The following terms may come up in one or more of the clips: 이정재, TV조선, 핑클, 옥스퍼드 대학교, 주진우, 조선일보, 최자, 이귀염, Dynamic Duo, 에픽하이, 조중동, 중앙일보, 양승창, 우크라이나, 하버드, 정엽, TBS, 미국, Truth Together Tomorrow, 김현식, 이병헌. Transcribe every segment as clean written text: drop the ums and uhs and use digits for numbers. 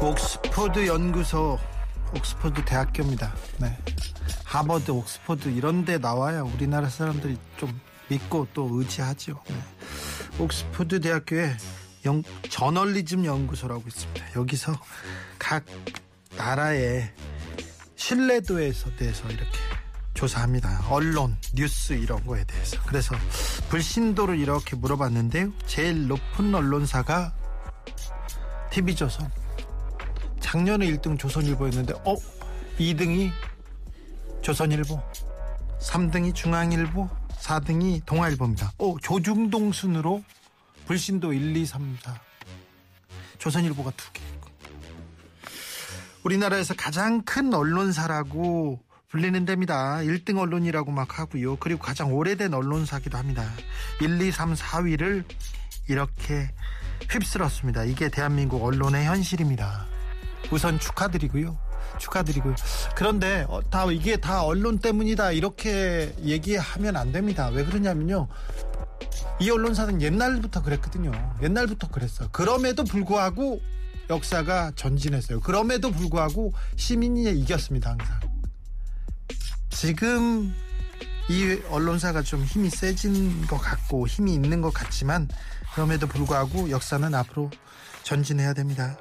옥스퍼드 연구소 옥스퍼드 대학교입니다. 네. 하버드, 옥스퍼드 이런 데 나와야 우리나라 사람들이 좀 믿고 또 의지하죠. 네. 옥스퍼드 대학교에 저널리즘 연구소라고 있습니다. 여기서 각 나라의 신뢰도에 대해서 이렇게 조사합니다. 언론, 뉴스 이런 거에 대해서. 그래서 불신도를 이렇게 물어봤는데요. 제일 높은 언론사가 TV조선. 작년에 1등 조선일보였는데 2등이 조선일보, 3등이 중앙일보, 4등이 동아일보입니다. 조중동 순으로 불신도 1, 2, 3, 4. 조선일보가 2개. 우리나라에서 가장 큰 언론사라고 불리는 데입니다. 1등 언론이라고 막 하고요. 그리고 가장 오래된 언론사기도 합니다. 1, 2, 3, 4위를 이렇게 휩쓸었습니다. 이게 대한민국 언론의 현실입니다. 우선 축하드리고요. 그런데 이게 다 언론 때문이다 이렇게 얘기하면 안 됩니다. 왜 그러냐면요, 이 언론사는 옛날부터 그랬거든요. 그럼에도 불구하고 역사가 전진했어요. 그럼에도 불구하고 시민이 이겼습니다. 항상 지금 이 언론사가 좀 힘이 세진 것 같고 힘이 있는 것 같지만 그럼에도 불구하고 역사는 앞으로 전진해야 됩니다.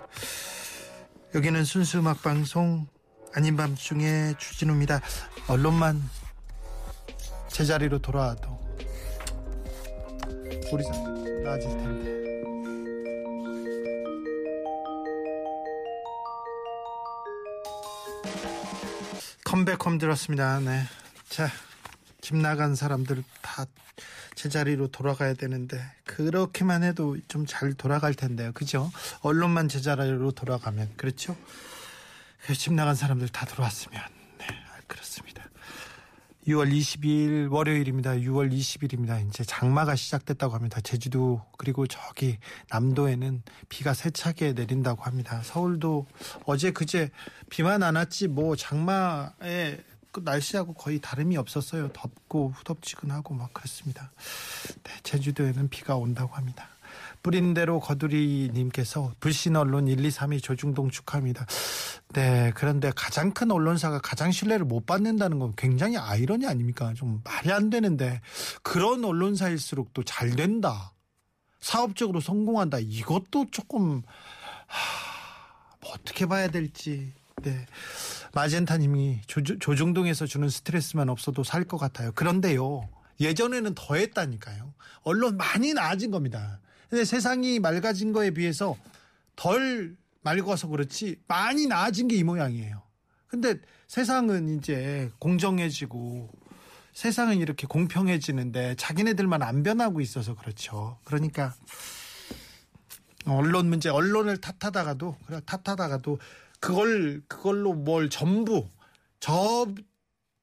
여기는 순수 음악방송 아닌 밤중에 주진우입니다. 언론만 제자리로 돌아와도 우리 사람 나아질 텐데. 컴백홈 들었습니다. 네. 자, 집 나간 사람들 다 제자리로 돌아가야 되는데 그렇게만 해도 좀 잘 돌아갈 텐데요. 그죠? 언론만 제자리로 돌아가면. 그렇죠? 집 나간 사람들 다 돌아왔으면. 네, 그렇습니다. 6월 22일 월요일입니다. 6월 20일입니다. 이제 장마가 시작됐다고 합니다. 제주도 그리고 저기 남도에는 비가 세차게 내린다고 합니다. 서울도 어제 그제 비만 안 왔지 뭐 장마에 날씨하고 거의 다름이 없었어요. 덥고 후덥지근하고 막 그랬습니다. 네, 제주도에는 비가 온다고 합니다. 뿌린대로 거두리님께서 불신 언론 1, 2, 3위 조중동 축하합니다. 네, 그런데 가장 큰 언론사가 가장 신뢰를 못 받는다는 건 굉장히 아이러니 아닙니까? 좀 말이 안 되는데 그런 언론사일수록 또 잘 된다, 사업적으로 성공한다, 이것도 조금 어떻게 봐야 될지. 네, 마젠타님이 조중동에서 주는 스트레스만 없어도 살 것 같아요. 그런데요, 예전에는 더했다니까요. 언론 많이 나아진 겁니다. 근데 세상이 맑아진 거에 비해서 덜 맑아서 그렇지 많이 나아진 게 이 모양이에요. 근데 세상은 이제 공정해지고 세상은 이렇게 공평해지는데 자기네들만 안 변하고 있어서 그렇죠. 그러니까 언론 문제, 언론을 탓하다가도 그걸로 뭘 전부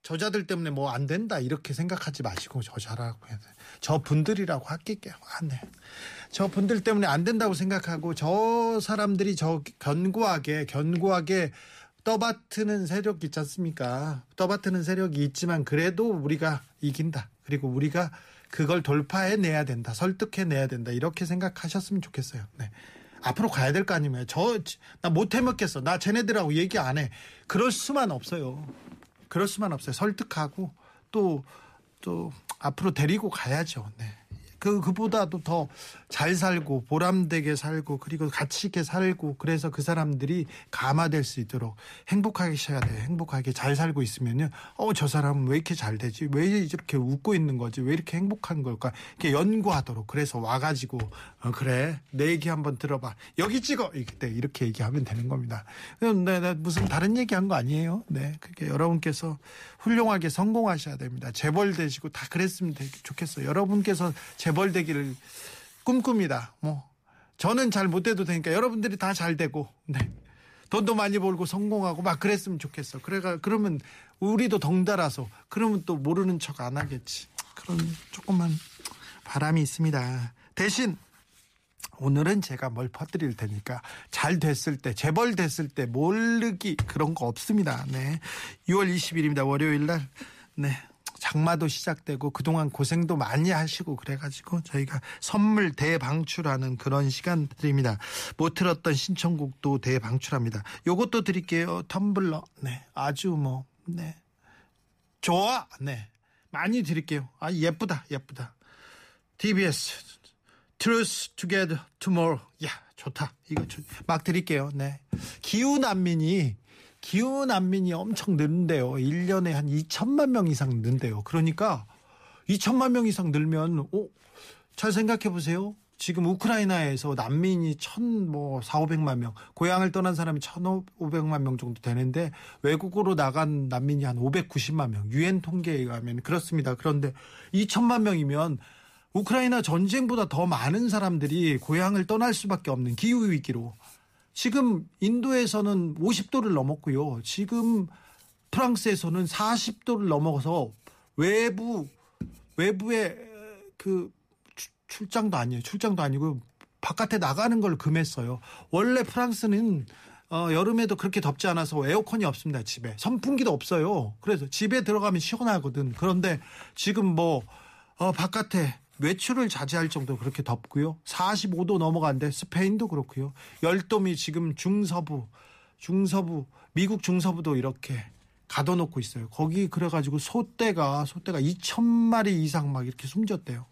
저자들 때문에 뭐 안 된다 이렇게 생각하지 마시고 저자라고 해야 돼. 저분들이라고 할게요. 네. 저분들 때문에 안 된다고 생각하고 저 사람들이 저 견고하게 떠받드는 세력이 있지 않습니까? 떠받드는 세력이 있지만 그래도 우리가 이긴다. 그리고 우리가 그걸 돌파해내야 된다. 설득해내야 된다. 이렇게 생각하셨으면 좋겠어요. 네. 앞으로 가야 될 거 아니면 나 못 해먹겠어. 나 쟤네들하고 얘기 안 해. 그럴 수만 없어요. 설득하고 또 앞으로 데리고 가야죠. 네. 그보다도 더 잘 살고 보람되게 살고 그리고 가치 있게 살고 그래서 그 사람들이 감화될 수 있도록 행복하게 살아야 돼요. 행복하게 잘 살고 있으면요. 저 사람은 왜 이렇게 잘 되지? 왜 이렇게 웃고 있는 거지? 왜 이렇게 행복한 걸까? 이렇게 연구하도록. 그래서 와가지고 그래, 내 얘기 한번 들어봐. 여기 찍어. 이렇게 얘기하면 되는 겁니다. 나 무슨 다른 얘기한 거 아니에요. 네, 그게 여러분께서 훌륭하게 성공하셔야 됩니다. 재벌되시고 다 그랬으면 좋겠어요. 여러분께서 재벌되기를 꿈꿉니다. 뭐 저는 잘 못돼도 되니까 여러분들이 다 잘되고. 네. 돈도 많이 벌고 성공하고 막 그랬으면 좋겠어. 그러면 우리도 덩달아서, 그러면 또 모르는 척 안 하겠지. 그런 조금만 바람이 있습니다. 대신 오늘은 제가 뭘 퍼뜨릴 테니까 잘 됐을 때, 재벌 됐을 때 모르기 그런 거 없습니다. 네, 6월 20일입니다. 월요일 날. 네, 장마도 시작되고 그동안 고생도 많이 하시고 그래가지고 저희가 선물 대방출하는 그런 시간들입니다. 못 들었던 신청곡도 대방출합니다. 요것도 드릴게요. 텀블러. 네, 아주 뭐, 네, 좋아. 네, 많이 드릴게요. 아, 예쁘다, 예쁘다. TBS Truth Together Tomorrow. 야, 좋다. 이거 막 드릴게요. 네. 기후 난민이 엄청 는데요. 1년에 한 2천만 명 이상 는데요. 그러니까 2천만 명 이상 늘면, 잘 생각해 보세요. 지금 우크라이나에서 난민이 4,500만 명, 고향을 떠난 사람이 1,500만 명 정도 되는데 외국으로 나간 난민이 한 590만 명. 유엔 통계에 의하면 그렇습니다. 그런데 2천만 명이면 우크라이나 전쟁보다 더 많은 사람들이 고향을 떠날 수밖에 없는 기후위기로, 지금 인도에서는 50도를 넘었고요. 지금 프랑스에서는 40도를 넘어서 외부에 그 출장도 아니고 바깥에 나가는 걸 금했어요. 원래 프랑스는 여름에도 그렇게 덥지 않아서 에어컨이 없습니다. 집에 선풍기도 없어요. 그래서 집에 들어가면 시원하거든. 그런데 지금 바깥에 외출을 자제할 정도로 그렇게 덥고요. 45도 넘어간데 스페인도 그렇고요. 열돔이 지금 중서부 미국 중서부도 이렇게 가둬놓고 있어요. 거기 그래가지고 소떼가 2,000마리 이상 막 이렇게 숨졌대요.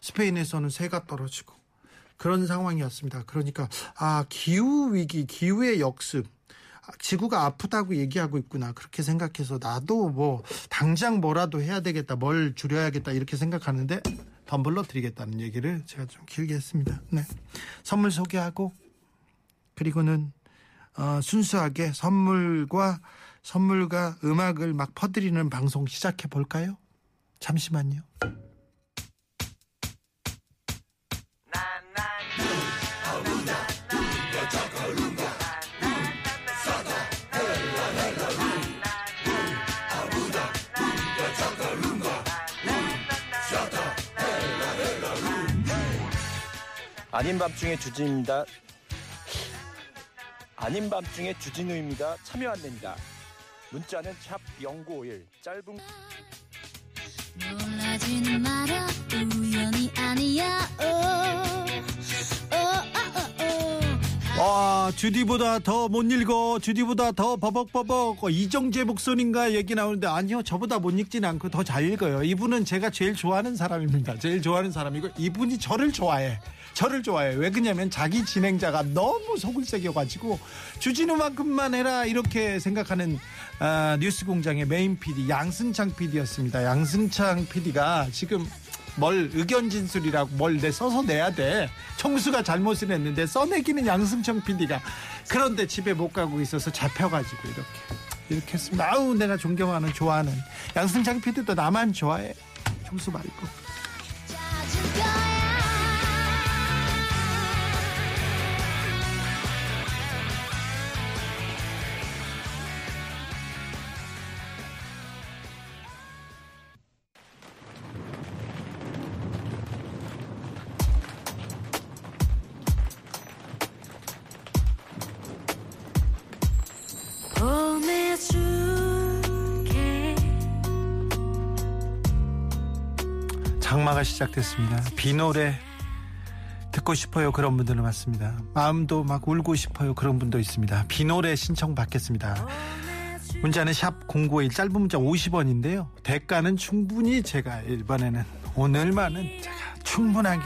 스페인에서는 새가 떨어지고 그런 상황이었습니다. 그러니까 기후위기, 기후의 역습, 지구가 아프다고 얘기하고 있구나, 그렇게 생각해서 나도 당장 뭐라도 해야 되겠다, 뭘 줄여야겠다 이렇게 생각하는데 덤블러 드리겠다는 얘기를 제가 좀 길게 했습니다. 네, 선물 소개하고 그리고는 순수하게 선물과 음악을 막 퍼뜨리는 방송 시작해 볼까요? 잠시만요. 아닌 밤중에 주진우입니다. 아닌 밤중에 주진우입니다. 참여 안 됩니다. 문자는 샵 0951. 짧은 놀라지는 마라. 우연이 아니야. 주디보다 더 못 읽어, 주디보다 더 버벅버벅, 이정재 목소리인가 얘기 나오는데, 아니요, 저보다 못 읽진 않고 더 잘 읽어요. 이분은 제가 제일 좋아하는 사람입니다. 제일 좋아하는 사람이고, 이분이 저를 좋아해. 왜 그러냐면 자기 진행자가 너무 속을 새겨가지고 주진우만큼만 해라 이렇게 생각하는 뉴스공장의 메인 PD 양승창 PD였습니다. 양승창 PD가 지금 뭘 의견 진술이라고 뭘 써서 내야 돼. 총수가 잘못을 했는데 써내기는 양승창 PD가. 그런데 집에 못 가고 있어서 잡혀가지고 이렇게 했습니다. 아우, 내가 존경하는, 좋아하는 양승창 PD도 나만 좋아해. 총수 말고. 장마가 시작됐습니다. 비 노래 듣고 싶어요. 그런 분들은 많습니다. 마음도 막 울고 싶어요. 그런 분도 있습니다. 비 노래 신청 받겠습니다. 문자는 샵 0951, 짧은 문자 50원인데요. 대가는 충분히 제가 이번에는, 오늘만은 제가 충분하게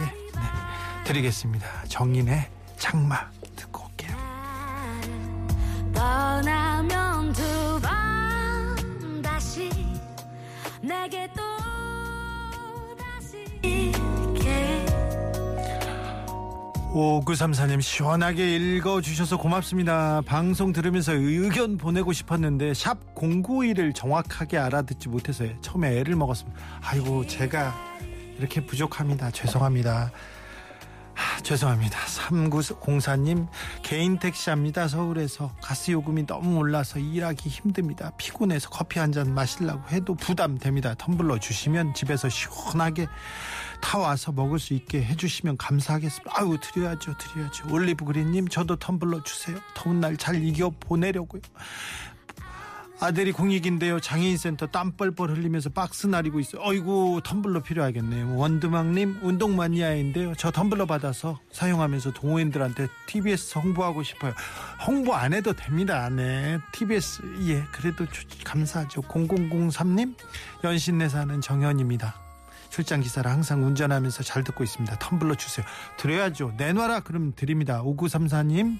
드리겠습니다. 정인의 장마 듣고 올게요. 떠나면 두 번 다시 내게 또 이렇게. 5934님 시원하게 읽어주셔서 고맙습니다. 방송 들으면서 의견 보내고 싶었는데 샵 091을 정확하게 알아듣지 못해서 처음에 애를 먹었습니다. 아이고, 제가 이렇게 부족합니다. 죄송합니다. 죄송합니다. 3904님 개인 택시합니다. 서울에서 가스요금이 너무 올라서 일하기 힘듭니다. 피곤해서 커피 한잔 마시려고 해도 부담됩니다. 텀블러 주시면 집에서 시원하게 타와서 먹을 수 있게 해주시면 감사하겠습니다. 아유, 드려야죠. 올리브그린님 저도 텀블러 주세요. 더운 날 잘 이겨보내려고요. 아들이 공익인데요, 장애인센터 땀 뻘뻘 흘리면서 박스 나리고 있어요. 어이구, 텀블러 필요하겠네요. 원두막님, 운동 마니아인데요, 저 텀블러 받아서 사용하면서 동호인들한테 TBS 홍보하고 싶어요. 홍보 안 해도 됩니다. 네, TBS, 예, 그래도 감사하죠. 0003님, 연신내 사는 정현입니다. 출장 기사를 항상 운전하면서 잘 듣고 있습니다. 텀블러 주세요. 드려야죠. 내놔라 그럼 드립니다. 5934님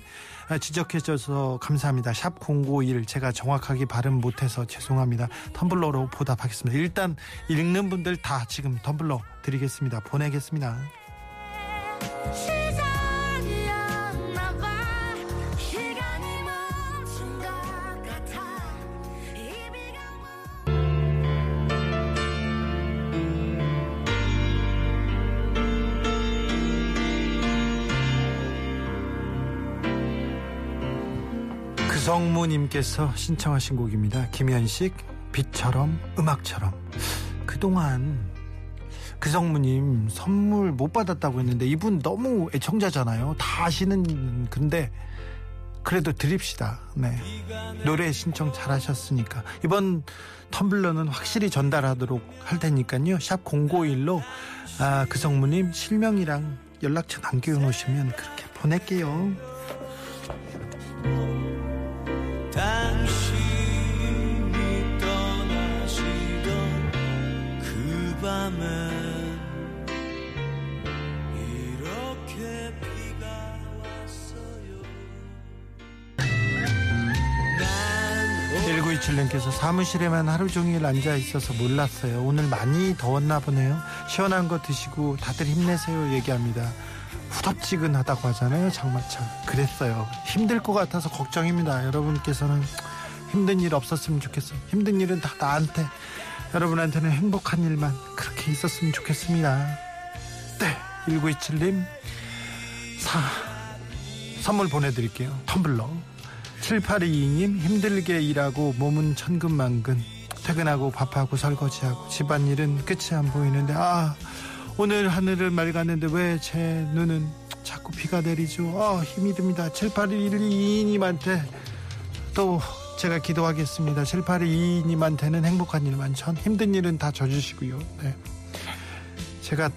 지적해줘서 감사합니다. 샵 051 제가 정확하게 발음 못해서 죄송합니다. 텀블러로 보답하겠습니다. 일단 읽는 분들 다 지금 텀블러 드리겠습니다. 보내겠습니다. 성모님께서 신청하신 곡입니다. 김현식 빛처럼 음악처럼. 그동안 그성모님 선물 못 받았다고 했는데 이분 너무 애청자잖아요. 다 아시는 근데 그래도 드립시다. 네, 노래 신청 잘하셨으니까 이번 텀블러는 확실히 전달하도록 할 테니까요. 샵 051로 그성모님 실명이랑 연락처 남겨놓으시면 그렇게 보낼게요. 당신이 떠나시던 그 밤에 이렇게 비가 왔어요. 1927님께서 사무실에만 하루 종일 앉아있어서 몰랐어요. 오늘 많이 더웠나 보네요. 시원한 거 드시고 다들 힘내세요 얘기합니다. 후덥지근하다고 하잖아요. 장마철 그랬어요. 힘들 것 같아서 걱정입니다. 여러분께서는 힘든 일 없었으면 좋겠어요. 힘든 일은 다 나한테, 여러분한테는 행복한 일만 그렇게 있었으면 좋겠습니다. 네, 1927님 선물 보내드릴게요. 텀블러. 7822님 힘들게 일하고 몸은 천근만근, 퇴근하고 밥하고 설거지하고 집안일은 끝이 안 보이는데 오늘 하늘을 맑았는데 왜 제 눈은 자꾸 비가 내리죠. 힘이 듭니다. 78122님한테 또 제가 기도하겠습니다. 78122님한테는 행복한 일만, 전 힘든 일은 다 져주시고요. 네, 제가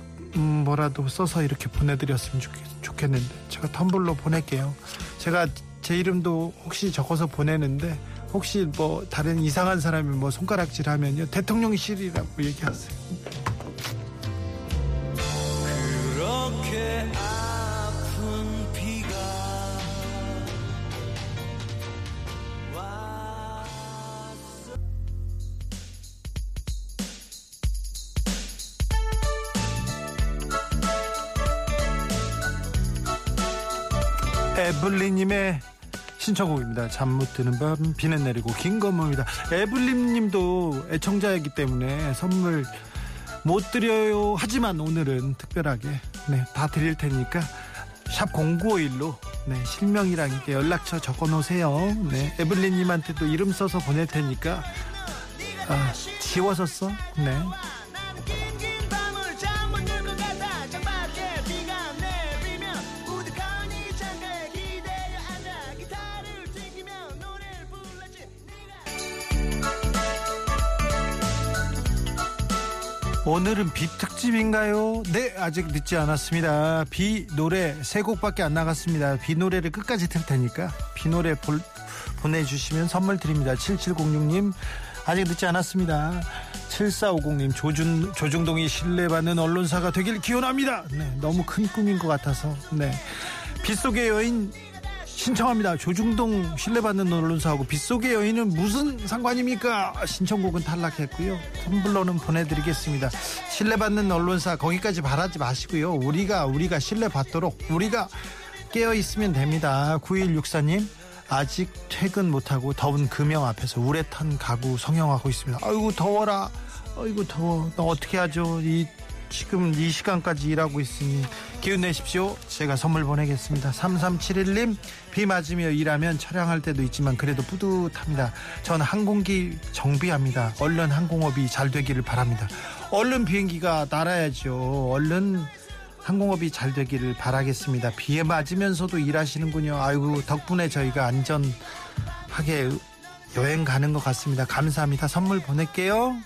뭐라도 써서 이렇게 보내드렸으면 좋겠는데 제가 텀블러 보낼게요. 제가 제 이름도 혹시 적어서 보내는데 혹시 뭐 다른 이상한 사람이 뭐 손가락질하면요, 대통령실이라고 얘기하세요. 아픈 비가 왔어. 에블리님의 신청곡입니다. 잠 못 드는 밤 비는 내리고 긴 건모입니다. 에블리님도 애청자이기 때문에 선물 못 드려요. 하지만 오늘은 특별하게 다 드릴 테니까 샵 0951로 실명이랑 이렇게 연락처 적어놓으세요. 에블린님한테도 이름 써서 보낼 테니까 지워서 써. 오늘은 비 특집인가요? 네, 아직 늦지 않았습니다. 비 노래 세 곡밖에 안 나갔습니다. 비 노래를 끝까지 틀 테니까 비 노래 보내주시면 선물 드립니다. 7706님 아직 늦지 않았습니다. 7450님 조중동이 신뢰받는 언론사가 되길 기원합니다. 네, 너무 큰 꿈인 것 같아서. 네, 빗속의 여인 신청합니다. 조중동 신뢰받는 언론사하고 빗속의 여인은 무슨 상관입니까? 신청곡은 탈락했고요. 텀블러는 보내드리겠습니다. 신뢰받는 언론사 거기까지 바라지 마시고요. 우리가 신뢰받도록 우리가 깨어있으면 됩니다. 9164님 아직 퇴근 못하고 더운 금영 앞에서 우레탄 가구 성형하고 있습니다. 아이고 더워라. 아이고 더워. 나 어떻게 하죠? 이 지금 이 시간까지 일하고 있으니 기운 내십시오. 제가 선물 보내겠습니다. 3371님, 비 맞으며 일하면 촬영할 때도 있지만 그래도 뿌듯합니다. 전 항공기 정비합니다. 얼른 항공업이 잘 되기를 바랍니다. 얼른 비행기가 날아야죠. 얼른 항공업이 잘 되기를 바라겠습니다. 비에 맞으면서도 일하시는군요. 아이고, 덕분에 저희가 안전하게 여행 가는 것 같습니다. 감사합니다. 선물 보낼게요.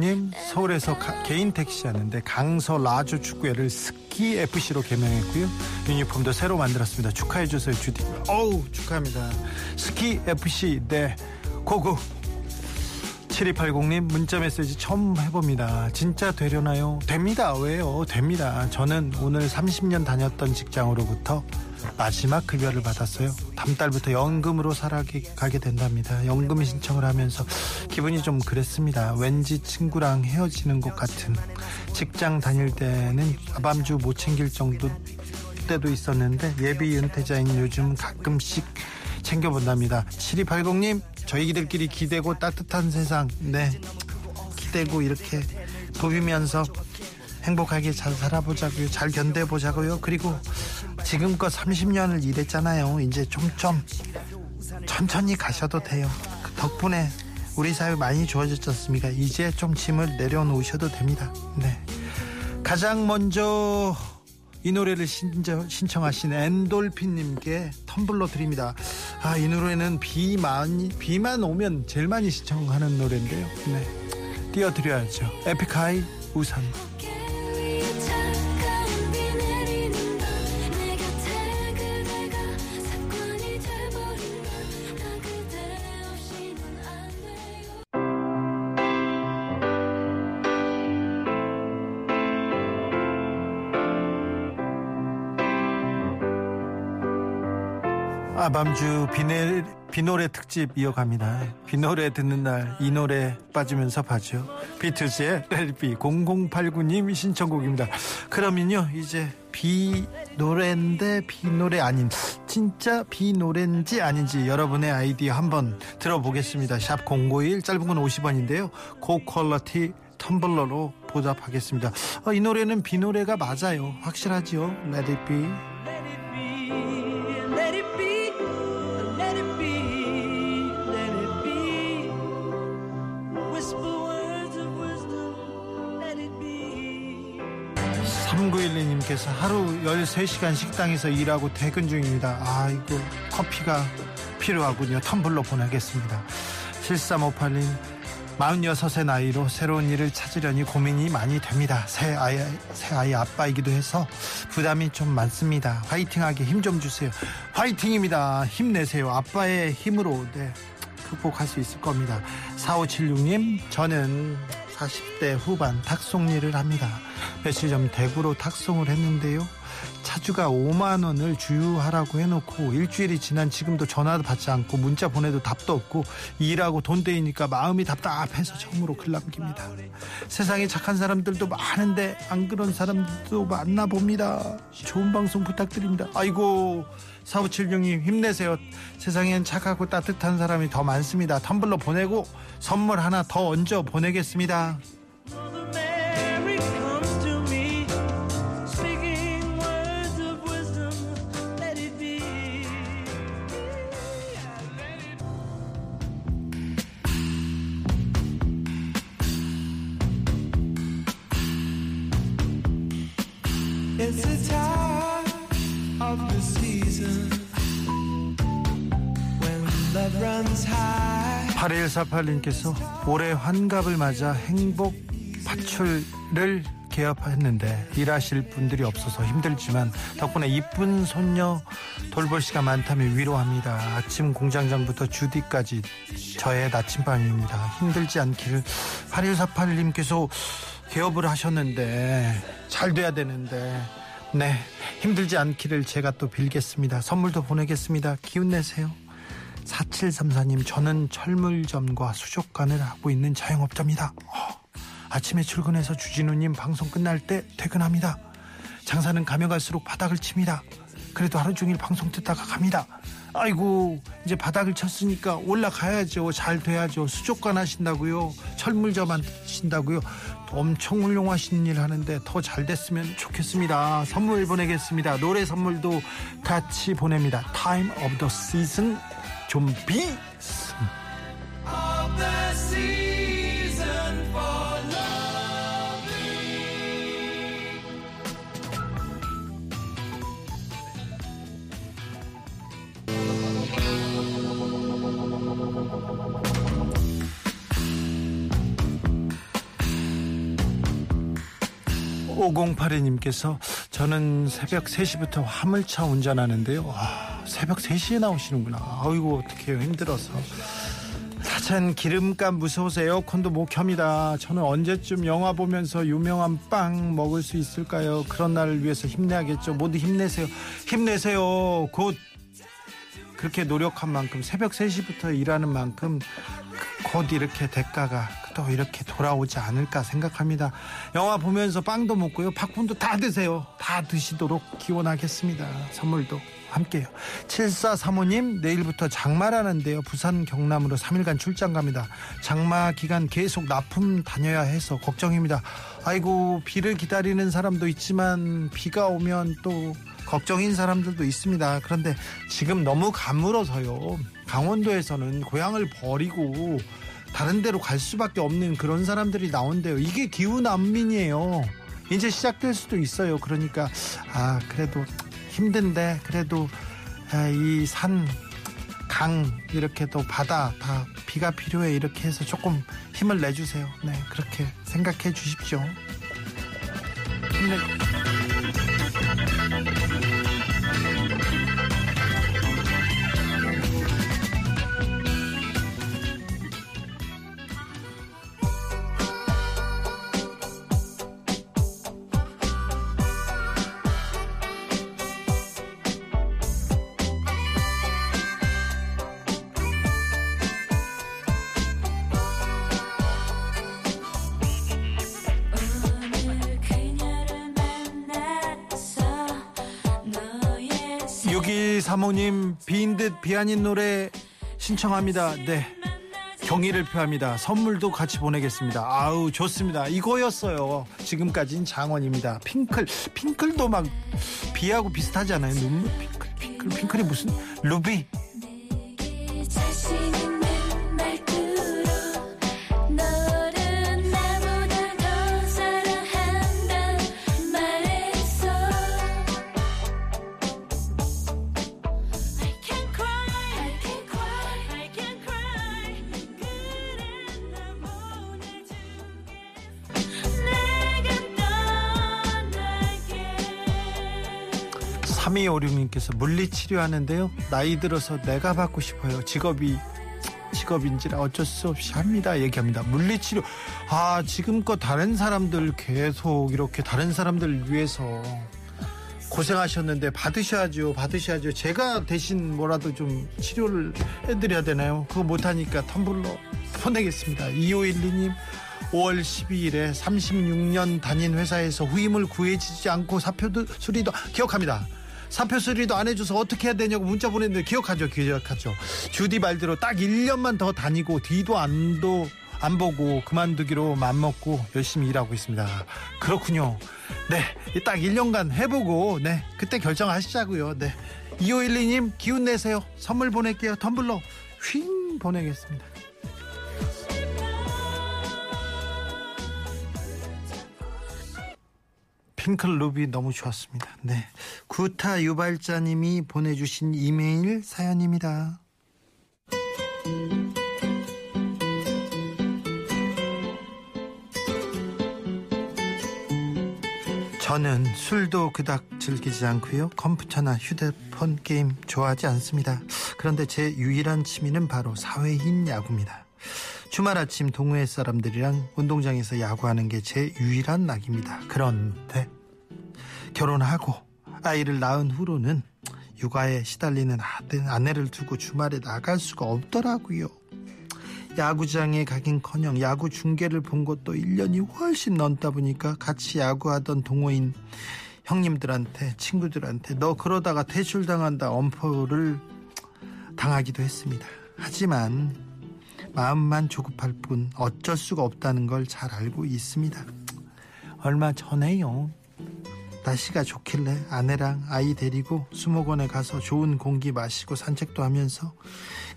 님, 서울에서 개인 택시하는데 강서 라주 축구회를 스키 FC로 개명했고요. 유니폼도 새로 만들었습니다. 축하해 주세요, 주디. 어우, 축하합니다. 스키 FC, 네, 고고. 7280님, 문자메시지 처음 해봅니다. 진짜 되려나요? 됩니다. 왜요? 됩니다. 저는 오늘 30년 다녔던 직장으로부터 마지막 급여를 받았어요. 다음 달부터 연금으로 살아가게 된답니다. 연금 신청을 하면서 기분이 좀 그랬습니다. 왠지 친구랑 헤어지는 것 같은. 직장 다닐 때는 아밤주 못 챙길 정도 때도 있었는데 예비 은퇴자인 요즘 가끔씩 챙겨본답니다. 7280님, 저희들끼리 기대고 따뜻한 세상, 네, 기대고 이렇게 부비면서 행복하게 잘 살아보자고요. 잘 견뎌보자고요. 그리고 지금껏 30년을 일했잖아요. 이제 좀 천천히 가셔도 돼요. 덕분에 우리 사회 많이 좋아졌지 않습니까? 이제 좀 짐을 내려놓으셔도 됩니다. 네, 가장 먼저 이 노래를 신청하신 엔돌핀님께 텀블러 드립니다. 아, 이 노래는 비만 오면 제일 많이 신청하는 노래인데요. 네, 띄워드려야죠. 에픽하이, 우산. 아밤주 비노래 특집 이어갑니다. 비노래 듣는 날 이 노래 빠지면서 봐죠. 비투즈의 렐비. 0089님 신청곡입니다. 그러면요, 이제 비노래인데 비노래 아닌, 진짜 비노래인지 아닌지 여러분의 아이디어 한번 들어보겠습니다. 샵 051, 짧은 건 50원인데요 고퀄러티 텀블러로 보답하겠습니다. 이 노래는 비노래가 맞아요. 확실하죠. Let it be. 님께서 하루 13시간 식당에서 일하고 퇴근 중입니다. 아, 이거 커피가 필요하군요. 텀블러 보내겠습니다. 7358님, 46세 나이로 새로운 일을 찾으려니 고민이 많이 됩니다. 새 아이 아빠이기도 해서 부담이 좀 많습니다. 화이팅하게 힘 좀 주세요. 화이팅입니다. 힘내세요. 아빠의 힘으로, 네, 극복할 수 있을 겁니다. 4576님, 저는 40대 후반 탁송 일을 합니다. 며칠 전 대구로 탁송을 했는데요. 차주가 5만 원을 주유하라고 해놓고 일주일이 지난 지금도 전화도 받지 않고 문자 보내도 답도 없고 일하고 돈 떼이니까 마음이 답답해서 처음으로 글 남깁니다. 세상에 착한 사람들도 많은데 안 그런 사람도 많나 봅니다. 좋은 방송 부탁드립니다. 아이고, 4576님 힘내세요. 세상엔 착하고 따뜻한 사람이 더 많습니다. 텀블러 보내고 선물 하나 더 얹어 보내겠습니다. 사팔님께서 올해 환갑을 맞아 행복 파출을 개업했는데 일하실 분들이 없어서 힘들지만 덕분에 이쁜 손녀 돌볼 시간 많다며 위로합니다. 아침 공장장부터 주디까지 저의 나침반입니다. 힘들지 않기를. 8148님께서 개업을 하셨는데 잘 돼야 되는데 네, 힘들지 않기를 제가 또 빌겠습니다. 선물도 보내겠습니다. 기운내세요. 4734님, 저는 철물점과 수족관을 하고 있는 자영업자입니다. 아침에 출근해서 주진우님 방송 끝날 때 퇴근합니다. 장사는 가면 갈수록 바닥을 칩니다. 그래도 하루 종일 방송 듣다가 갑니다. 아이고, 이제 바닥을 쳤으니까 올라가야죠. 잘 돼야죠. 수족관 하신다고요? 철물점 하신다고요? 엄청 훌륭하신 일 하는데 더 잘 됐으면 좋겠습니다. 선물 보내겠습니다. 노래 선물도 같이 보냅니다. Time of the Season, 좀비. 오공팔이님께서 저는 새벽 3시부터 화물차 운전하는데요. 아, 새벽 3시에 나오시는구나. 아이고, 어떡해요, 힘들어서. 사찬 기름값 무서워서 에어컨도 못 켭니다. 저는 언제쯤 영화 보면서 유명한 빵 먹을 수 있을까요? 그런 날을 위해서 힘내야겠죠. 모두 힘내세요. 힘내세요. 곧 그렇게 노력한 만큼, 새벽 3시부터 일하는 만큼 곧 이렇게 대가가 또 이렇게 돌아오지 않을까 생각합니다. 영화 보면서 빵도 먹고요, 팝콘도 다 드세요. 다 드시도록 기원하겠습니다. 선물도 함께요. 7435님, 내일부터 장마라는데요, 부산 경남으로 3일간 출장 갑니다. 장마 기간 계속 납품 다녀야 해서 걱정입니다. 아이고, 비를 기다리는 사람도 있지만 비가 오면 또 걱정인 사람들도 있습니다. 그런데 지금 너무 가물어서요, 강원도에서는 고향을 버리고 다른 데로 갈 수밖에 없는 그런 사람들이 나온대요. 이게 기후난민이에요. 이제 시작될 수도 있어요. 그러니까 그래도 힘든데, 그래도 이 산, 강, 이렇게 또 바다 다 비가 필요해, 이렇게 해서 조금 힘을 내주세요. 네, 그렇게 생각해 주십시오. 사모님, 비인 듯 비 아닌 노래 신청합니다. 네, 경의를 표합니다. 선물도 같이 보내겠습니다. 아우, 좋습니다. 이거였어요. 지금까지는 장원입니다. 핑클, 핑클도 막 비하고 비슷하지 않아요? 눈물, 핑클, 핑클, 핑클이 무슨 루비? 오류님께서 물리치료하는데요, 나이 들어서 내가 받고 싶어요. 직업인지라 어쩔 수 없이 합니다. 얘기합니다. 물리치료, 지금껏 다른 사람들 계속 이렇게 다른 사람들 위해서 고생하셨는데 받으셔야죠. 제가 대신 뭐라도 좀 치료를 해드려야 되나요? 그거 못하니까 텀블러 보내겠습니다. 2512님, 5월 12일에 36년 다닌 회사에서 후임을 구해지지 않고 사표도 수리도 기억합니다. 사표 수리도 안 해줘서 어떻게 해야 되냐고 문자 보냈는데 기억하죠. 주디 말대로 딱 1년만 더 다니고 뒤도 안 보고 그만두기로 맘먹고 열심히 일하고 있습니다. 그렇군요. 네, 딱 1년간 해보고, 네, 그때 결정하시자고요. 네, 2512님, 기운 내세요. 선물 보낼게요. 텀블러 휘잉 보내겠습니다. 핑클, 루비 너무 좋았습니다. 네, 구타 유발자님이 보내주신 이메일 사연입니다. 저는 술도 그닥 즐기지 않고요, 컴퓨터나 휴대폰 게임 좋아하지 않습니다. 그런데 제 유일한 취미는 바로 사회인 야구입니다. 주말 아침 동호회 사람들이랑 운동장에서 야구하는 게 제 유일한 낙입니다. 그런데 결혼하고 아이를 낳은 후로는 육아에 시달리는 아내를 두고 주말에 나갈 수가 없더라고요. 야구장에 가긴커녕 야구 중계를 본 것도 1년이 훨씬 넘다 보니까 같이 야구하던 동호인 형님들한테, 친구들한테 너 그러다가 퇴출당한다 엄포를 당하기도 했습니다. 하지만 마음만 조급할 뿐 어쩔 수가 없다는 걸 잘 알고 있습니다. 얼마 전에요, 날씨가 좋길래 아내랑 아이 데리고 수목원에 가서 좋은 공기 마시고 산책도 하면서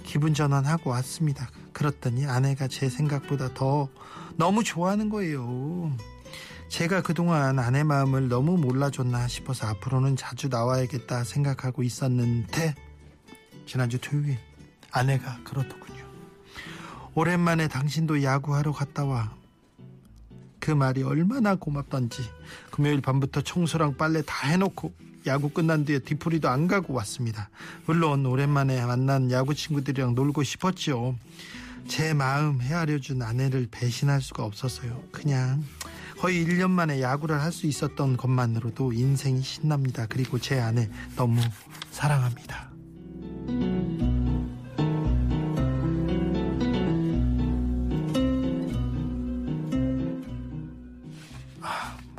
기분 전환하고 왔습니다. 그랬더니 아내가 제 생각보다 더 너무 좋아하는 거예요. 제가 그동안 아내 마음을 너무 몰라줬나 싶어서 앞으로는 자주 나와야겠다 생각하고 있었는데 지난주 토요일 아내가 그러더군요. 오랜만에 당신도 야구하러 갔다 와. 그 말이 얼마나 고맙던지 금요일 밤부터 청소랑 빨래 다 해놓고 야구 끝난 뒤에 뒤풀이도 안 가고 왔습니다. 물론 오랜만에 만난 야구 친구들이랑 놀고 싶었죠. 제 마음 헤아려준 아내를 배신할 수가 없었어요. 그냥 거의 1년 만에 야구를 할 수 있었던 것만으로도 인생이 신납니다. 그리고 제 아내 너무 사랑합니다.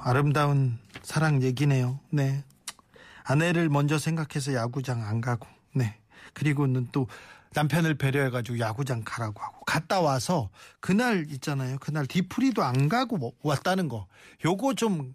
아름다운 사랑 얘기네요. 네, 아내를 먼저 생각해서 야구장 안 가고, 네, 그리고는 또 남편을 배려해가지고 야구장 가라고 하고 갔다 와서 그날 있잖아요, 그날 뒤풀이도 안 가고 왔다는 거, 요거 좀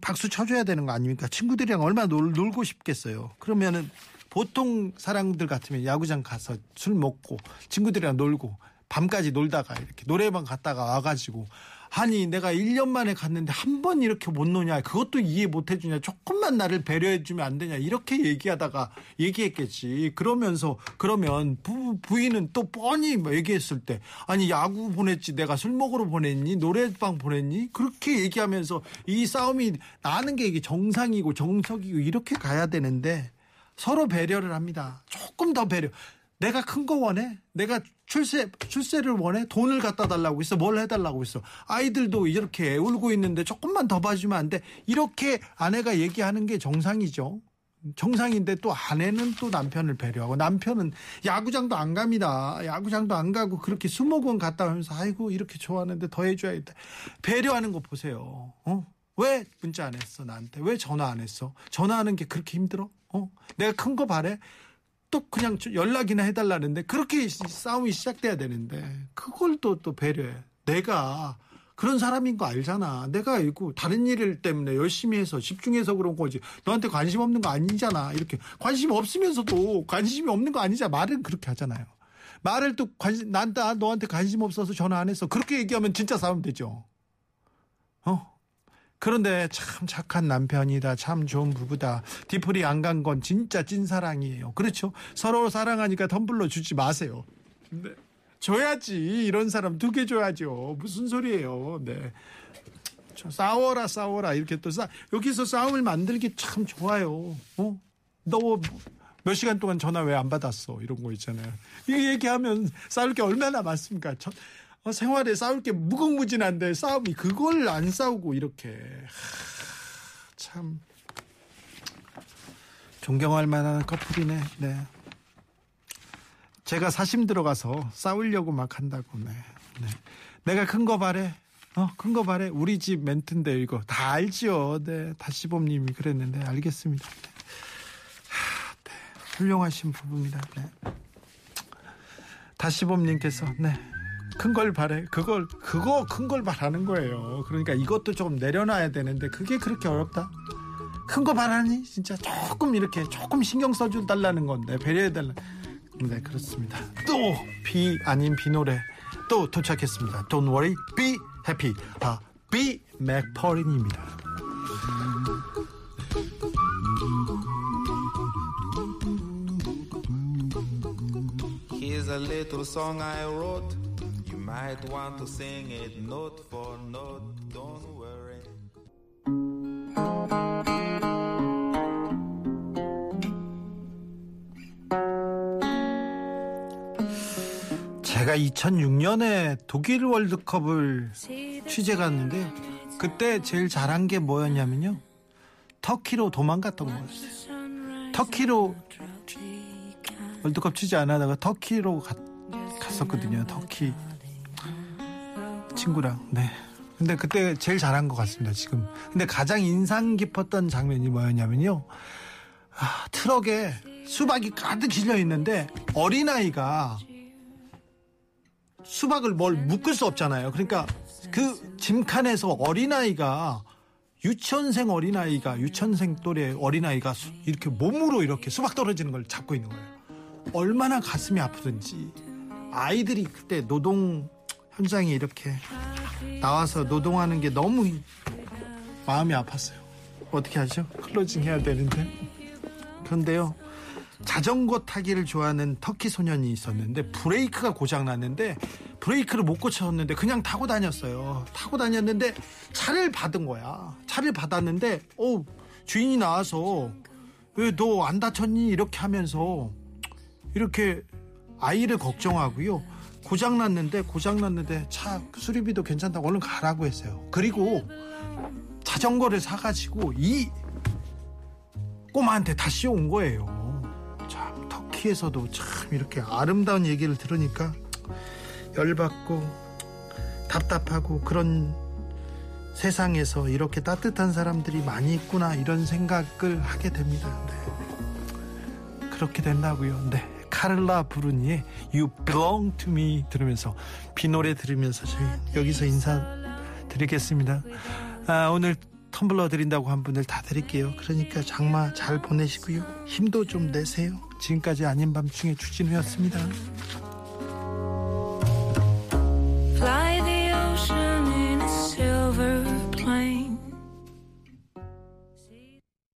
박수 쳐줘야 되는 거 아닙니까? 친구들이랑 얼마나 놀고 싶겠어요. 그러면은 보통 사람들 같으면 야구장 가서 술 먹고 친구들이랑 놀고 밤까지 놀다가 이렇게 노래방 갔다가 와가지고, 아니 내가 1년 만에 갔는데 한 번 이렇게 못 노냐, 그것도 이해 못 해주냐, 조금만 나를 배려해주면 안 되냐, 이렇게 얘기하다가 얘기했겠지. 그러면서 그러면 부인은 또 뻔히 얘기했을 때, 아니 야구 보냈지 내가 술 먹으러 보냈니, 노래방 보냈니, 그렇게 얘기하면서 이 싸움이 나는 게 이게 정상이고 정석이고 이렇게 가야 되는데 서로 배려를 합니다. 조금 더 배려. 내가 큰 거 원해? 내가 출세를 원해? 돈을 갖다 달라고 있어? 뭘 해달라고 있어? 아이들도 이렇게 울고 있는데 조금만 더 봐주면 안 돼? 이렇게 아내가 얘기하는 게 정상이죠. 정상인데 또 아내는 또 남편을 배려하고, 남편은 야구장도 안 갑니다. 야구장도 안 가고 그렇게 수목원 갔다 오면서 아이고 이렇게 좋아하는데 더 해줘야겠다. 배려하는 거 보세요. 왜 문자 안 했어? 나한테 왜 전화 안 했어? 전화하는 게 그렇게 힘들어? 내가 큰 거 바래? 또 그냥 연락이나 해달라는데, 그렇게 싸움이 시작돼야 되는데 그걸 또 배려해. 내가 그런 사람인 거 알잖아. 내가 이거 다른 일 때문에 열심히 해서 집중해서 그런 거지 너한테 관심 없는 거 아니잖아. 이렇게 관심 없으면서도 관심이 없는 거 아니잖아. 말은 그렇게 하잖아요. 말을 또 난 너한테 관심 없어서 전화 안 했어, 그렇게 얘기하면 진짜 싸움 되죠. 그런데 참 착한 남편이다, 참 좋은 부부다, 뒤풀이 안 간 건 진짜 찐사랑이에요. 그렇죠? 서로 사랑하니까 덤블러 주지 마세요. 네, 줘야지. 이런 사람 2개 줘야죠. 무슨 소리예요. 네, 싸워라 이렇게 또 여기서 싸움을 만들기 참 좋아요. 너 몇 시간 동안 전화 왜 안 받았어, 이런 거 있잖아요. 이 얘기하면 싸울 게 얼마나 많습니까? 생활에 싸울 게 무궁무진한데 싸움이, 그걸 안 싸우고 이렇게, 참 존경할 만한 커플이네. 네, 제가 사심 들어가서 싸우려고 막 한다고. 네. 내가 큰 거 바래. 큰 거 바래. 우리 집 멘트인데 이거 다 알지요. 네, 다시범님이 그랬는데 알겠습니다. 네. 네. 훌륭하신 부부입니다. 네. 다시범님께서 네, 큰 걸 바래. 그거 큰 걸 바라는 거예요. 그러니까 이것도 조금 내려놔야 되는데 그게 그렇게 어렵다. 큰 거 바라니? 진짜 조금 이렇게 조금 신경 써달라는 건데, 배려해달라. 네, 그렇습니다. 또 비 아닌 비 노래 또 도착했습니다. Don't worry, be happy. 비 맥퍼린입니다. Here's a little song I wrote. Might want to sing it note for note, don't worry. 제가 2006년에 독일 월드컵을 취재 갔는데, 그때 제일 잘한 게 뭐였냐면요, 터키로 도망갔던 거였어요. 터키로 월드컵 취재 안 하다가 터키로 갔었거든요. 터키 친구랑. 네. 근데 그때 제일 잘한 것 같습니다, 지금. 근데 가장 인상 깊었던 장면이 뭐였냐면요, 트럭에 수박이 가득 실려 있는데 어린아이가 수박을 뭘 묶을 수 없잖아요. 그러니까 그 짐칸에서 어린아이가, 유치원생 어린아이가, 유치원생 또래 어린아이가 이렇게 몸으로 이렇게 수박 떨어지는 걸 잡고 있는 거예요. 얼마나 가슴이 아프든지. 아이들이 그때 노동 현장에 이렇게 나와서 노동하는 게 너무 마음이 아팠어요. 어떻게 하죠? 클로징 해야 되는데. 그런데요, 자전거 타기를 좋아하는 터키 소년이 있었는데 브레이크가 고장 났는데 브레이크를 못 고쳤는데 그냥 타고 다녔어요. 타고 다녔는데 차를 받은 거야. 차를 받았는데 주인이 나와서 왜 너 안 다쳤니? 이렇게 하면서 이렇게 아이를 걱정하고요. 고장났는데 차 수리비도 괜찮다고 얼른 가라고 했어요. 그리고 자전거를 사가지고 이 꼬마한테 다시 온 거예요. 참 터키에서도 참 이렇게 아름다운 얘기를 들으니까 열받고 답답하고, 그런 세상에서 이렇게 따뜻한 사람들이 많이 있구나 이런 생각을 하게 됩니다. 네. 그렇게 된다고요. 네. 카를라 브루니의 You Belong to Me 들으면서, 비 노래 들으면서 저희 여기서 인사드리겠습니다. 오늘 텀블러 드린다고 한 분들 다 드릴게요. 그러니까 장마 잘 보내시고요. 힘도 좀 내세요. 지금까지 아닌 밤중에 주진우였습니다.